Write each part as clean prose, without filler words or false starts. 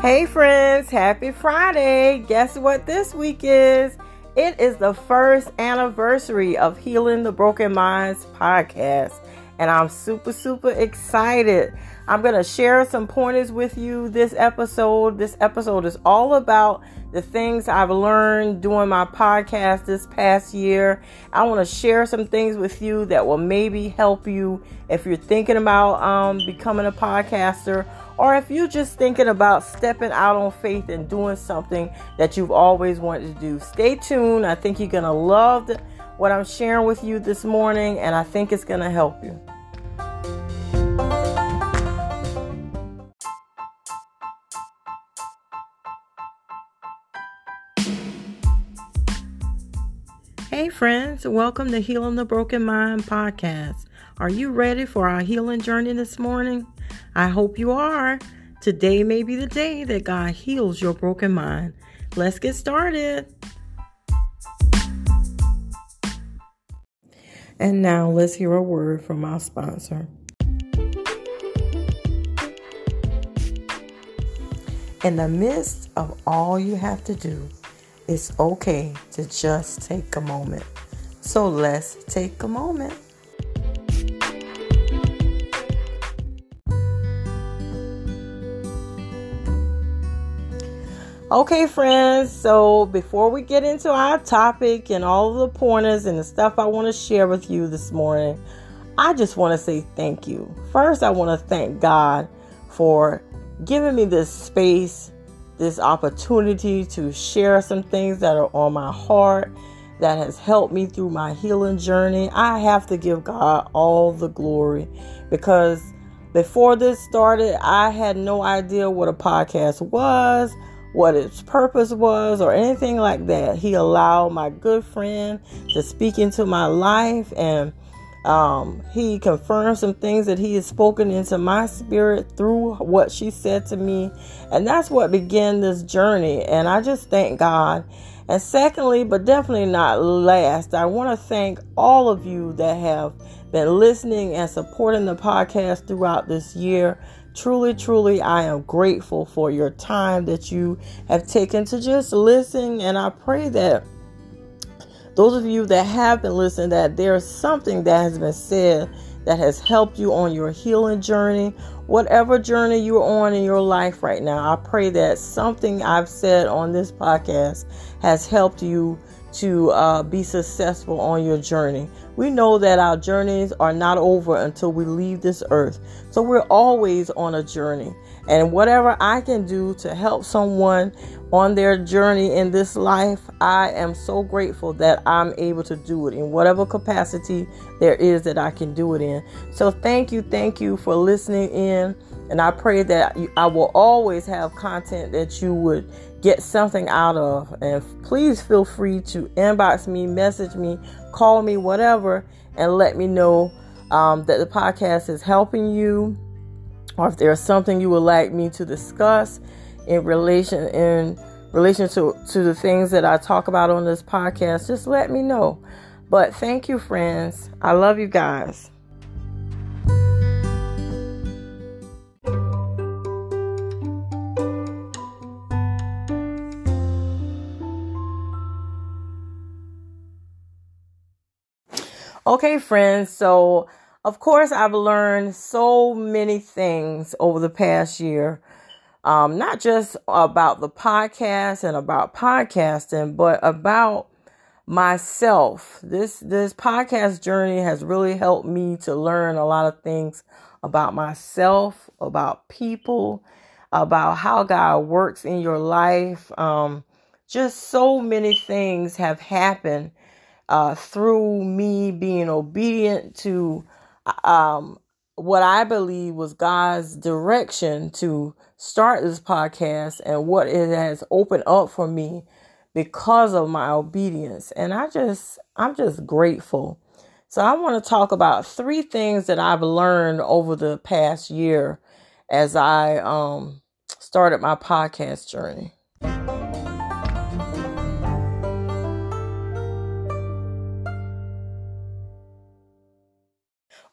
Hey friends, happy Friday. Guess what this week is? It is the first anniversary of Healing the Broken Minds podcast, and I'm super excited. I'm going to share some pointers with you this episode. This episode is all about the things I've learned doing my podcast this past year. I want to share some things with you that will maybe help you if you're thinking about becoming a podcaster, or if you're just thinking about stepping out on faith and doing something that you've always wanted to do. Stay tuned. I think you're going to love what I'm sharing with you this morning, and I think it's going to help you. Hey friends, welcome to Healing the Broken Mind podcast. Are you ready for our healing journey this morning? I hope you are. Today may be the day that God heals your broken mind. Let's get started. And now let's hear a word from our sponsor. In the midst of all you have to do, it's okay to just take a moment. So let's take a moment. Okay, friends, so before we get into our topic and all of the pointers and the stuff I want to share with you this morning, I just want to say thank you. First, I want to thank God for giving me this space, this opportunity to share some things that are on my heart that has helped me through my healing journey. I have to give God all the glory, because before this started, I had no idea what a podcast was, what its purpose was, or anything like that. He allowed my good friend to speak into my life, and he confirmed some things that he had spoken into my spirit through what she said to me. And that's what began this journey. And I just thank God. And secondly, but definitely not last, I want to thank all of you that have been listening and supporting the podcast throughout this year. Truly, I am grateful for your time that you have taken to just listen. And I pray that those of you that have been listening, that there's something that has been said that has helped you on your healing journey, whatever journey you're on in your life right now. I pray that something I've said on this podcast has helped you to be successful on your journey. We know that our journeys are not over until we leave this earth. So we're always on a journey. And whatever I can do to help someone on their journey in this life, I am so grateful that I'm able to do it in whatever capacity there is that I can do it in. So thank you for listening in. And I pray that I will always have content that you would get something out of. And please feel free to inbox me, message me, call me, whatever, and let me know that the podcast is helping you, or if there's something you would like me to discuss in relation to the things that I talk about on this podcast. Just let me know. But thank you, friends. I love you guys. Okay, friends, so of course I've learned so many things over the past year, not just about the podcast and about podcasting, but about myself. This podcast journey has really helped me to learn a lot of things about myself, about people, about how God works in your life. Just so many things have happened through me being obedient to what I believe was God's direction to start this podcast, and what it has opened up for me because of my obedience. And I'm just grateful. So I want to talk about three things that I've learned over the past year as I started my podcast journey.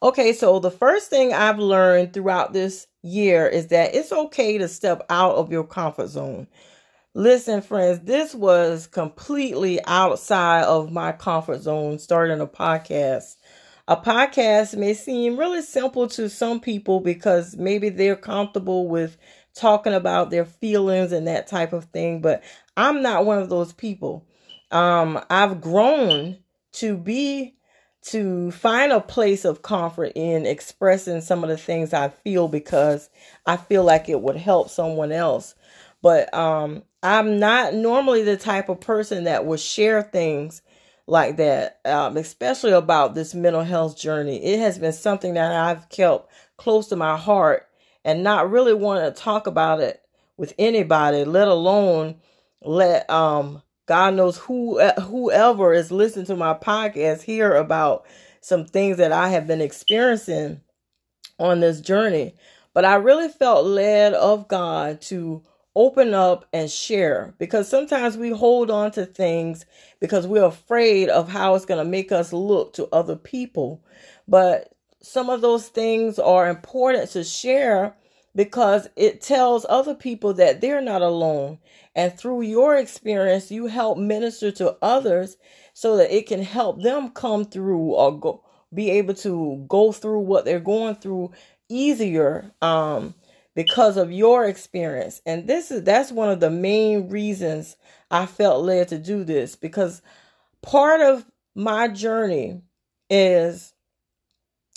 Okay, so the first thing I've learned throughout this year is that it's okay to step out of your comfort zone. Listen, friends, this was completely outside of my comfort zone, starting a podcast. A podcast may seem really simple to some people because maybe they're comfortable with talking about their feelings and that type of thing, but I'm not one of those people. I've grown to find a place of comfort in expressing some of the things I feel because I feel like it would help someone else. But I'm not normally the type of person that would share things like that, especially about this mental health journey. It has been something that I've kept close to my heart and not really wanting to talk about it with anybody, let alone let God knows whoever is listening to my podcast hear about some things that I have been experiencing on this journey. But I really felt led of God to open up and share, because sometimes we hold on to things because we're afraid of how it's going to make us look to other people. But some of those things are important to share because it tells other people that they're not alone. And through your experience, you help minister to others so that it can help them come through or be able to go through what they're going through easier, because of your experience. And that's one of the main reasons I felt led to do this, because part of my journey is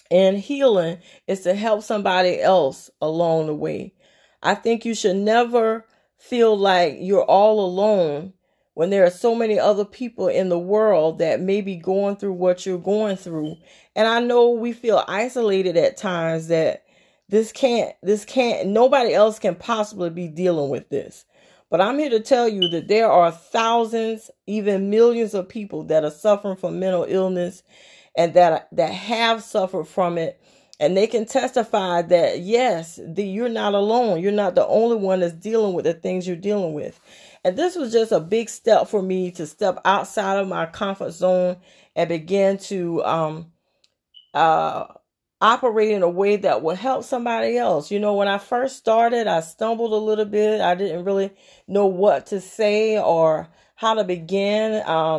in healing is to help somebody else along the way. I think you should never feel like you're all alone when there are so many other people in the world that may be going through what you're going through. And I know we feel isolated at times, that nobody else can possibly be dealing with this. But I'm here to tell you that there are thousands, even millions of people that are suffering from mental illness and that have suffered from it. And they can testify that, yes, you're not alone. You're not the only one that's dealing with the things you're dealing with. And this was just a big step for me to step outside of my comfort zone and begin to operate in a way that will help somebody else. You know, when I first started, I stumbled a little bit. I didn't really know what to say or how to begin.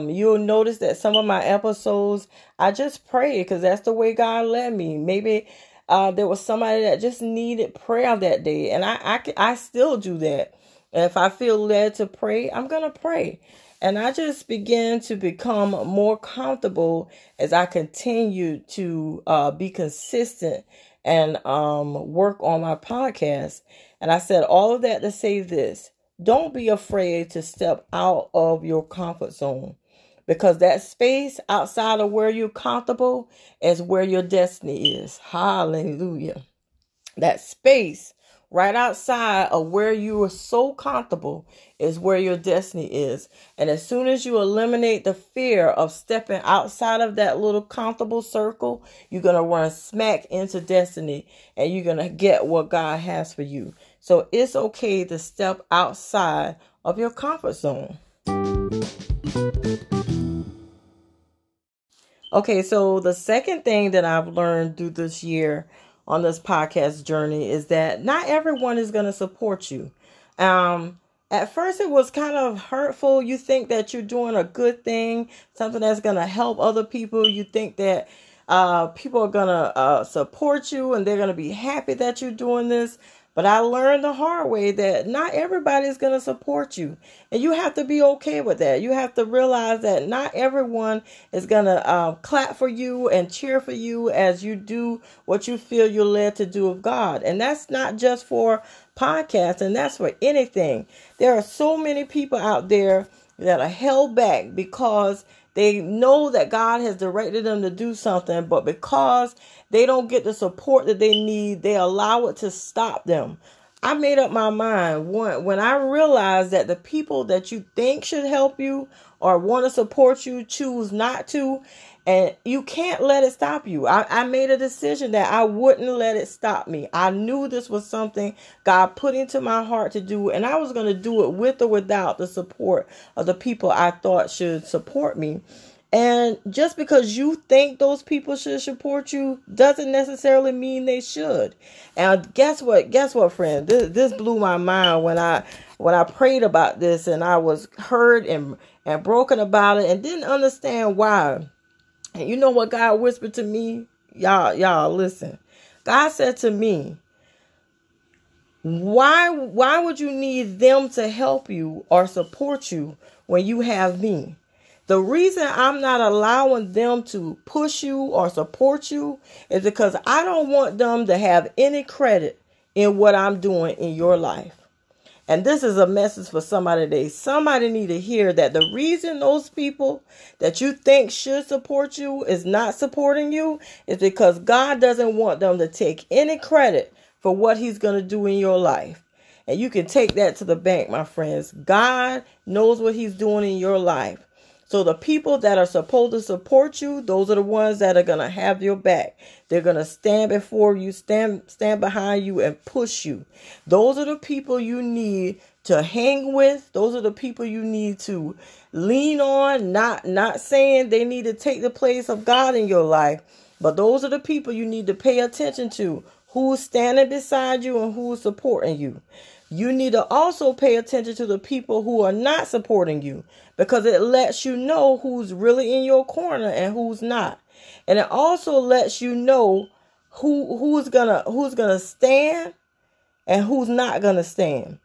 You'll notice that some of my episodes, I just prayed because that's the way God led me. Maybe there was somebody that just needed prayer that day. And I still do that. And if I feel led to pray, I'm going to pray. And I just began to become more comfortable as I continued to be consistent and work on my podcast. And I said all of that to say this: don't be afraid to step out of your comfort zone, because that space outside of where you're comfortable is where your destiny is. Hallelujah. That space right outside of where you are so comfortable is where your destiny is. And as soon as you eliminate the fear of stepping outside of that little comfortable circle, you're going to run smack into destiny and you're going to get what God has for you. So it's okay to step outside of your comfort zone. Okay, so the second thing that I've learned through this year on this podcast journey is that not everyone is going to support you. At first it was kind of hurtful. You think that you're doing a good thing, something that's going to help other people. You think that people are going to support you and they're going to be happy that you're doing this. But I learned the hard way that not everybody is going to support you. And you have to be okay with that. You have to realize that not everyone is going to clap for you and cheer for you as you do what you feel you're led to do of God. And that's not just for podcasts, and that's for anything. There are so many people out there that are held back because they know that God has directed them to do something, but because they don't get the support that they need, they allow it to stop them. I made up my mind when I realized that the people that you think should help you or want to support you choose not to, and you can't let it stop you. I made a decision that I wouldn't let it stop me. I knew this was something God put into my heart to do, and I was going to do it with or without the support of the people I thought should support me. And just because you think those people should support you doesn't necessarily mean they should. And guess what? Guess what, friend? This blew my mind when I prayed about this, and I was hurt and broken about it and didn't understand why. And you know what God whispered to me? Y'all listen. God said to me, why would you need them to help you or support you when you have me? The reason I'm not allowing them to push you or support you is because I don't want them to have any credit in what I'm doing in your life. And this is a message for somebody today. Somebody need to hear that the reason those people that you think should support you is not supporting you is because God doesn't want them to take any credit for what he's going to do in your life. And you can take that to the bank, my friends. God knows what he's doing in your life. So the people that are supposed to support you, those are the ones that are going to have your back. They're going to stand before you, stand behind you, and push you. Those are the people you need to hang with. Those are the people you need to lean on. Not saying they need to take the place of God in your life, but those are the people you need to pay attention to. Who's standing beside you and who's supporting you. You need to also pay attention to the people who are not supporting you, because it lets you know who's really in your corner and who's not. And it also lets you know who's gonna stand and who's not gonna stand.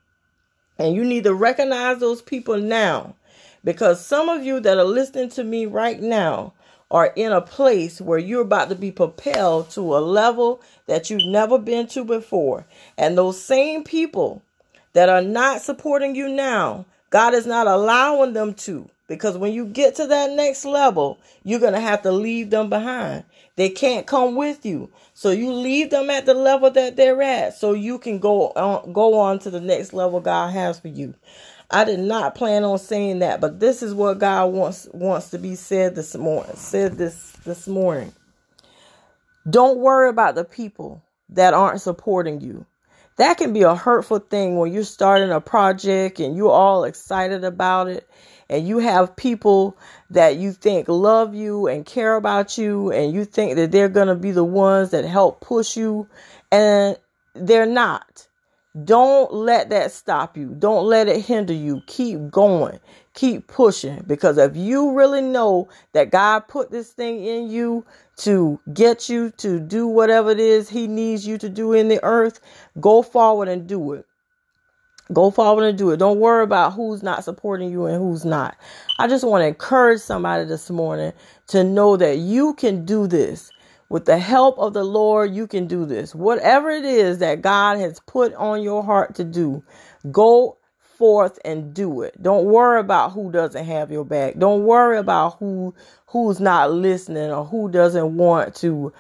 And you need to recognize those people now, because some of you that are listening to me right now are in a place where you're about to be propelled to a level that you've never been to before. And those same people that are not supporting you now, God is not allowing them to, because when you get to that next level, you're going to have to leave them behind. They can't come with you. So you leave them at the level that they're at so you can go on to the next level God has for you. I did not plan on saying that, but this is what God wants to be said this morning. Don't worry about the people that aren't supporting you. That can be a hurtful thing when you're starting a project and you're all excited about it and you have people that you think love you and care about you and you think that they're going to be the ones that help push you, and they're not. Don't let that stop you. Don't let it hinder you. Keep going. Keep pushing, because if you really know that God put this thing in you to get you to do whatever it is he needs you to do in the earth, go forward and do it. Go forward and do it. Don't worry about who's not supporting you and who's not. I just want to encourage somebody this morning to know that you can do this. With the help of the Lord, you can do this. Whatever it is that God has put on your heart to do, go forth and do it. Don't worry about who doesn't have your back. Don't worry about who's not listening, or who doesn't want to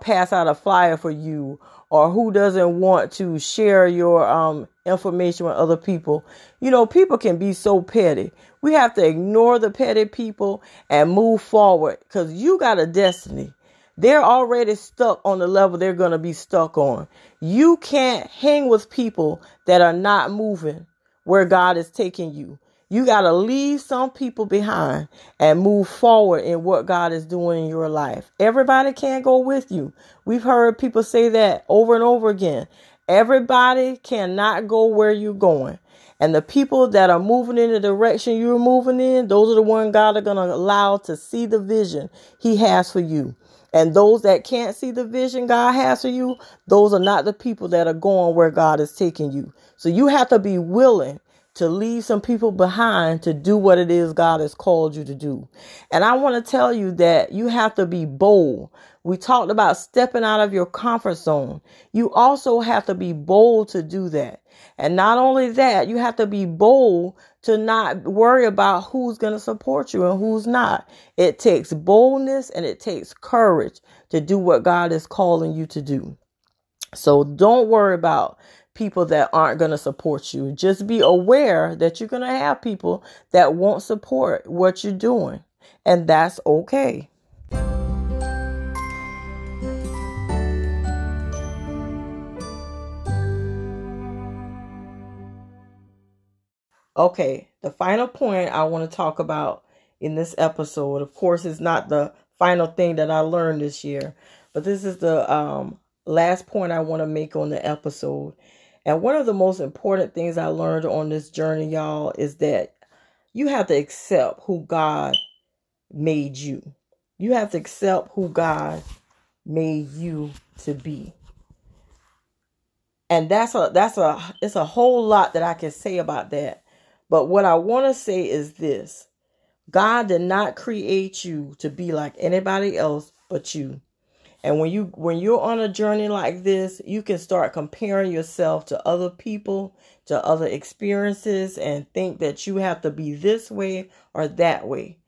pass out a flyer for you, or who doesn't want to share your information with other people. You know, people can be so petty. We have to ignore the petty people and move forward, because you got a destiny. They're already stuck on the level they're going to be stuck on. You can't hang with people that are not moving where God is taking you. You got to leave some people behind and move forward in what God is doing in your life. Everybody can't go with you. We've heard people say that over and over again. Everybody cannot go where you're going. And the people that are moving in the direction you're moving in, those are the ones God are going to allow to see the vision he has for you. And those that can't see the vision God has for you, those are not the people that are going where God is taking you. So you have to be willing to leave some people behind to do what it is God has called you to do. And I want to tell you that you have to be bold. We talked about stepping out of your comfort zone. You also have to be bold to do that. And not only that, you have to be bold to not worry about who's going to support you and who's not. It takes boldness and it takes courage to do what God is calling you to do. So don't worry about people that aren't going to support you. Just be aware that you're going to have people that won't support what you're doing. And that's okay. Okay, the final point I want to talk about in this episode. Of course, it's not the final thing that I learned this year, but this is the last point I want to make on the episode. And one of the most important things I learned on this journey, y'all, is that you have to accept who God made you. You have to accept who God made you to be. And it's a whole lot that I can say about that. But what I want to say is this: God did not create you to be like anybody else but you. And when you're on a journey like this, you can start comparing yourself to other people, to other experiences, and think that you have to be this way or that way.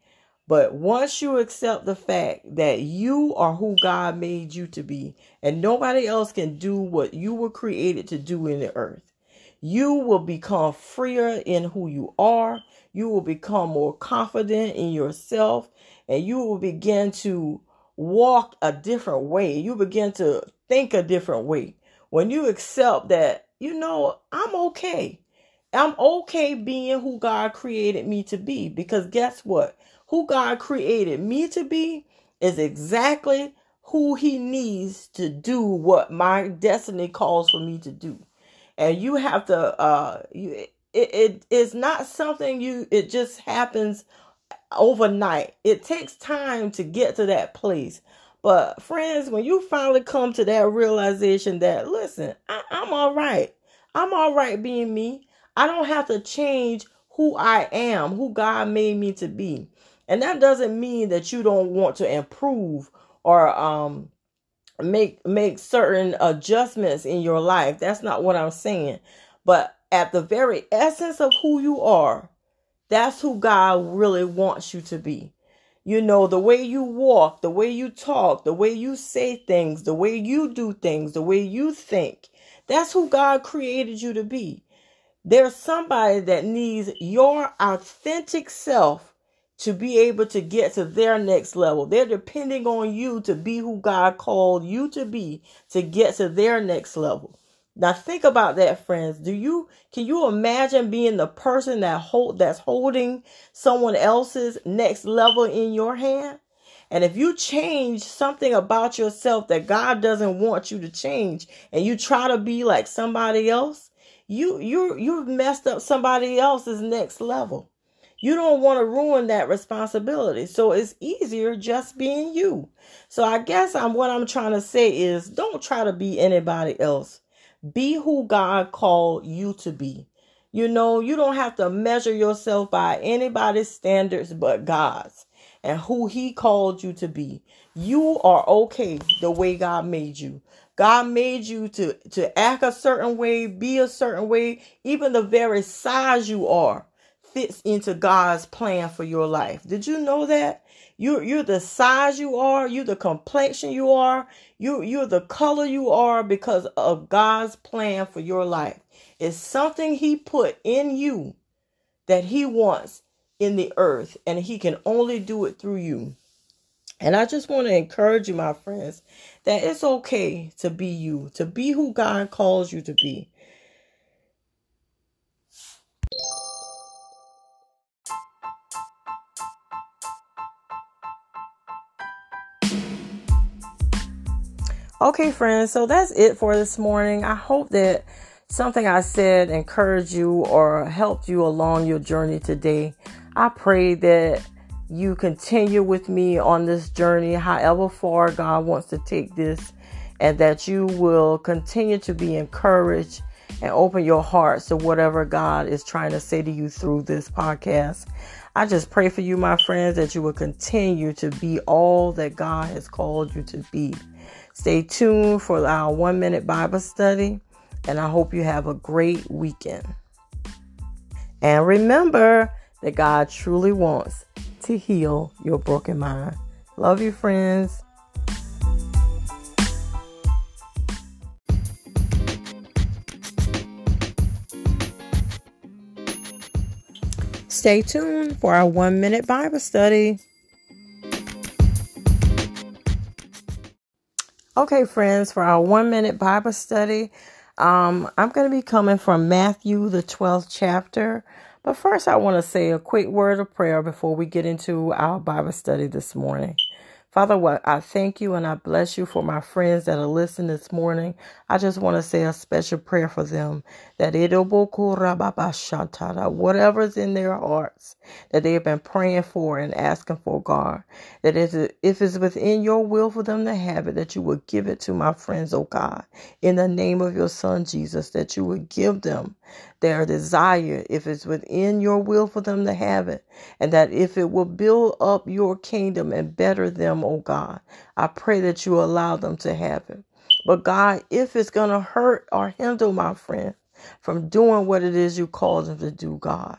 But once you accept the fact that you are who God made you to be, and nobody else can do what you were created to do in the earth, you will become freer in who you are. You will become more confident in yourself, and you will begin to walk a different way. You begin to think a different way. When you accept that, I'm okay. I'm okay being who God created me to be, because guess what? Who God created me to be is exactly who he needs to do what my destiny calls for me to do. And you have to, it's not something it just happens overnight. It takes time to get to that place. But friends, when you finally come to that realization that, listen, I'm all right. I'm all right being me. I don't have to change who I am, who God made me to be. And that doesn't mean that you don't want to improve or make certain adjustments in your life. That's not what I'm saying. But at the very essence of who you are, that's who God really wants you to be. The way you walk, the way you talk, the way you say things, the way you do things, the way you think. That's who God created you to be. There's somebody that needs your authentic self to be able to get to their next level. They're depending on you to be who God called you to be to get to their next level. Now think about that, friends. Can you imagine being the person that's holding someone else's next level in your hand? And if you change something about yourself that God doesn't want you to change, and you try to be like somebody else, you've messed up somebody else's next level. You don't want to ruin that responsibility. So it's easier just being you. So I guess what I'm trying to say is, don't try to be anybody else. Be who God called you to be. You don't have to measure yourself by anybody's standards but God's and who he called you to be. You are okay the way God made you. God made you to act a certain way, be a certain way. Even the very size you are fits into God's plan for your life. Did you know that? You're the size you are, you're the complexion you are, you're the color you are because of God's plan for your life. It's something he put in you that he wants in the earth, and he can only do it through you. And I just want to encourage you, my friends, that it's okay to be you, to be who God calls you to be. Okay, friends, so that's it for this morning. I hope that something I said encouraged you or helped you along your journey today. I pray that you continue with me on this journey, however far God wants to take this, and that you will continue to be encouraged and open your hearts to whatever God is trying to say to you through this podcast. I just pray for you, my friends, that you will continue to be all that God has called you to be. Stay tuned for our 1-minute Bible study, and I hope you have a great weekend. And remember that God truly wants to heal your broken mind. Love you, friends. Stay tuned for our 1-minute Bible study. Okay, friends, for our 1-minute Bible study, I'm going to be coming from Matthew, the 12th chapter. But first, I want to say a quick word of prayer before we get into our Bible study this morning. Father, I thank you and I bless you for my friends that are listening this morning. I just want to say a special prayer for them, that whatever's in their hearts that they have been praying for and asking for, God, that if it's within your will for them to have it, that you will give it to my friends, oh God, in the name of your son, Jesus, that you would give them their desire if it's within your will for them to have it, and that if it will build up your kingdom and better them, oh God, I pray that you allow them to have it. But God, if it's going to hurt or hinder my friend from doing what it is you called them to do, God,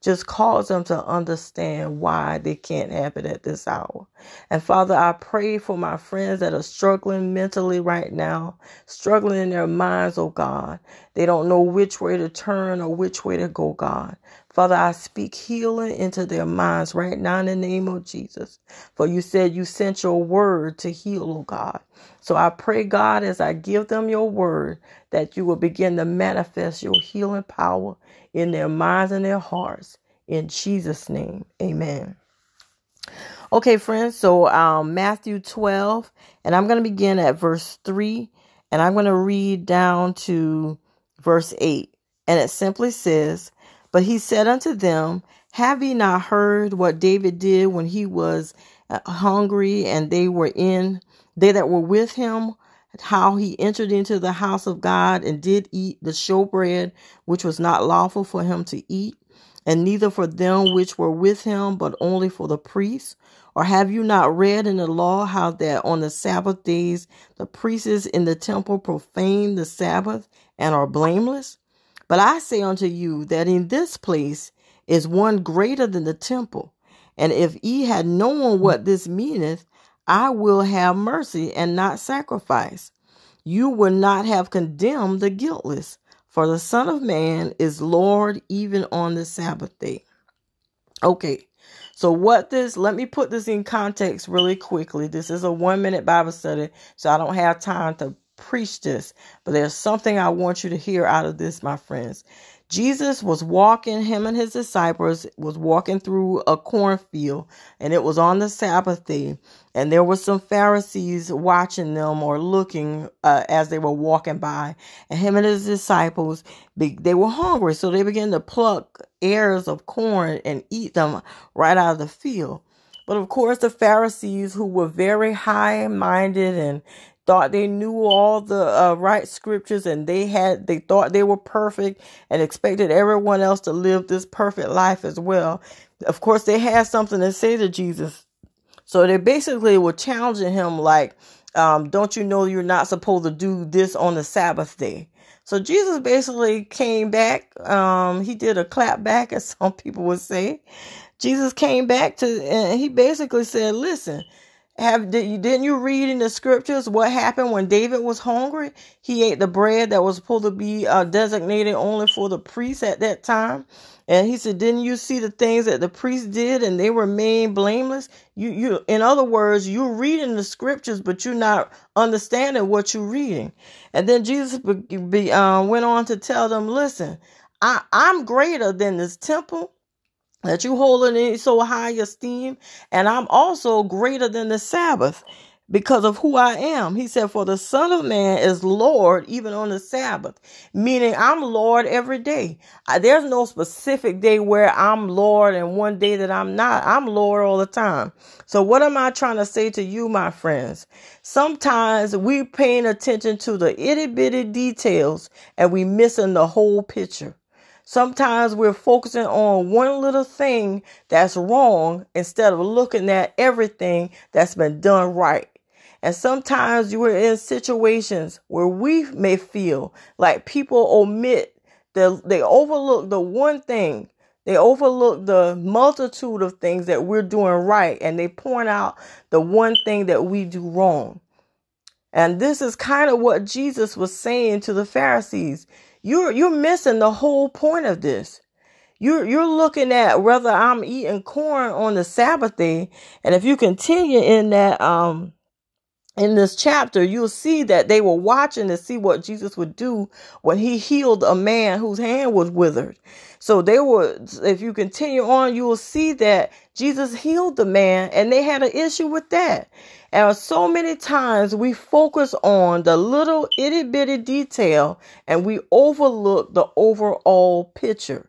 just cause them to understand why they can't have it at this hour. And Father, I pray for my friends that are struggling mentally right now, struggling in their minds, oh God. They don't know which way to turn or which way to go, God. Father, I speak healing into their minds right now in the name of Jesus. For you said you sent your word to heal, oh God. So I pray, God, as I give them your word, that you will begin to manifest your healing power in their minds and their hearts. In Jesus' name, amen. Okay, friends, so Matthew 12, and I'm going to begin at verse 3, and I'm going to read down to verse 8. And it simply says, "But he said unto them, Have ye not heard what David did when he was hungry, and they that were with him, how he entered into the house of God and did eat the showbread, which was not lawful for him to eat, and neither for them which were with him, but only for the priests? Or have you not read in the law how that on the Sabbath days the priests in the temple profane the Sabbath and are blameless? But I say unto you that in this place is one greater than the temple. And if ye had known what this meaneth, I will have mercy and not sacrifice, you will not have condemned the guiltless, for the Son of Man is Lord even on the Sabbath day." Okay, so let me put this in context really quickly. This is a 1-minute Bible study, so I don't have time to preach this, but there's something I want you to hear out of this, my friends. Jesus was walking, him and his disciples was walking through a cornfield, and it was on the Sabbath day, and there were some Pharisees watching them or looking as they were walking by, and him and his disciples, they were hungry, so they began to pluck ears of corn and eat them right out of the field. But of course, the Pharisees, who were very high-minded and thought they knew all the right scriptures, and they thought they were perfect and expected everyone else to live this perfect life as well. Of course, they had something to say to Jesus. So they basically were challenging him like, don't you know you're not supposed to do this on the Sabbath day? So Jesus basically came back. He did a clap back, as some people would say. Jesus came back and he basically said, listen, didn't you read in the scriptures what happened when David was hungry? He ate the bread that was supposed to be designated only for the priests at that time. And he said, didn't you see the things that the priests did and they remained blameless? You, in other words, you're reading the scriptures, but you're not understanding what you're reading. And then Jesus went on to tell them, listen, I'm greater than this temple that you hold in so high esteem, and I'm also greater than the Sabbath because of who I am. He said, for the Son of Man is Lord even on the Sabbath, meaning I'm Lord every day. There's no specific day where I'm Lord and one day that I'm not. I'm Lord all the time. So what am I trying to say to you, my friends? Sometimes we're paying attention to the itty-bitty details and we're missing the whole picture. Sometimes we're focusing on one little thing that's wrong instead of looking at everything that's been done right. And sometimes you are in situations where we may feel like people they overlook the one thing. They overlook the multitude of things that we're doing right, and they point out the one thing that we do wrong. And this is kind of what Jesus was saying to the Pharisees. You're missing the whole point of this. You're looking at whether I'm eating corn on the Sabbath day. And if you continue in that in this chapter, you'll see that they were watching to see what Jesus would do when he healed a man whose hand was withered. So they were, if you continue on, you will see that Jesus healed the man and they had an issue with that. And so many times we focus on the little itty bitty detail and we overlook the overall picture.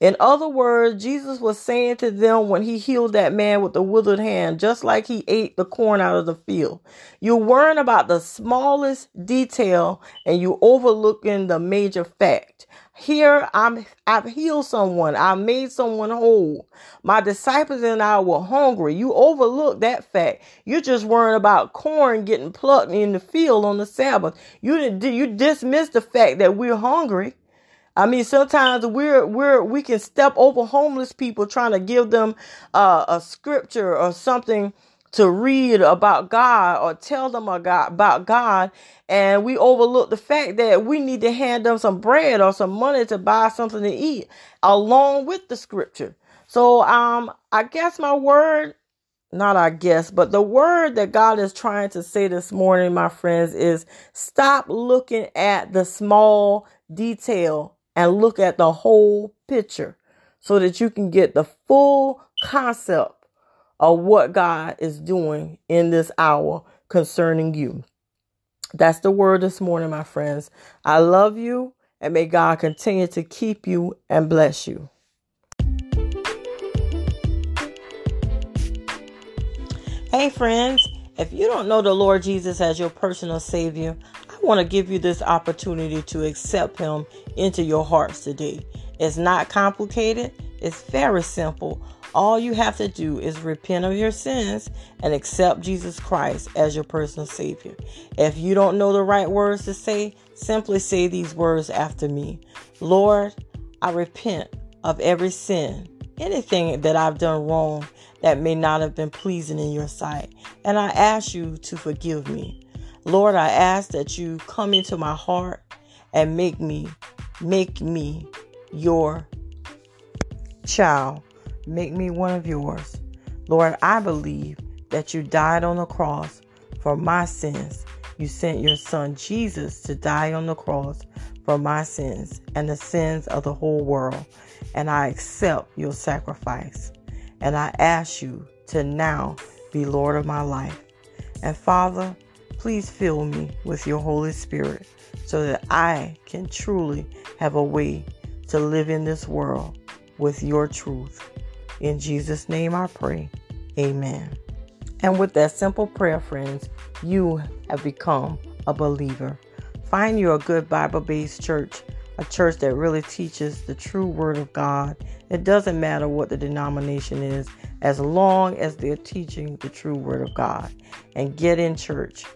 In other words, Jesus was saying to them when he healed that man with the withered hand, just like he ate the corn out of the field, you're worrying about the smallest detail and you're overlooking the major fact. Here, I've healed someone. I made someone whole. My disciples and I were hungry. You overlook that fact. You're just worrying about corn getting plucked in the field on the Sabbath. You dismiss the fact that we're hungry. I mean, sometimes we can step over homeless people trying to give them a scripture or something to read about God or tell them about God. And we overlook the fact that we need to hand them some bread or some money to buy something to eat along with the scripture. So I guess my word, not I guess, but the word that God is trying to say this morning, my friends, is stop looking at the small detail and look at the whole picture so that you can get the full concept of what God is doing in this hour concerning you. That's the word this morning, my friends. I love you, and may God continue to keep you and bless you. Hey, friends, if you don't know the Lord Jesus as your personal Savior, I want to give you this opportunity to accept him into your hearts today. It's not complicated. It's very simple. All you have to do is repent of your sins and accept Jesus Christ as your personal Savior. If you don't know the right words to say, simply say these words after me. Lord, I repent of every sin, anything that I've done wrong that may not have been pleasing in your sight, and I ask you to forgive me. Lord, I ask that you come into my heart and make me your child. Make me one of yours. Lord, I believe that you died on the cross for my sins. You sent your son Jesus to die on the cross for my sins and the sins of the whole world. And I accept your sacrifice. And I ask you to now be Lord of my life. And Father, please fill me with your Holy Spirit so that I can truly have a way to live in this world with your truth. In Jesus' name I pray. Amen. And with that simple prayer, friends, you have become a believer. Find you a good Bible-based church, a church that really teaches the true word of God. It doesn't matter what the denomination is, as long as they're teaching the true word of God. And get in church.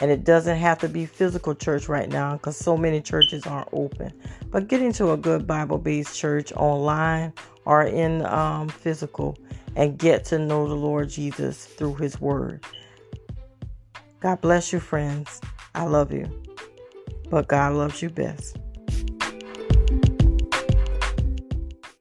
And it doesn't have to be physical church right now because so many churches aren't open. But get into a good Bible-based church online or in physical and get to know the Lord Jesus through his word. God bless you, friends. I love you. But God loves you best.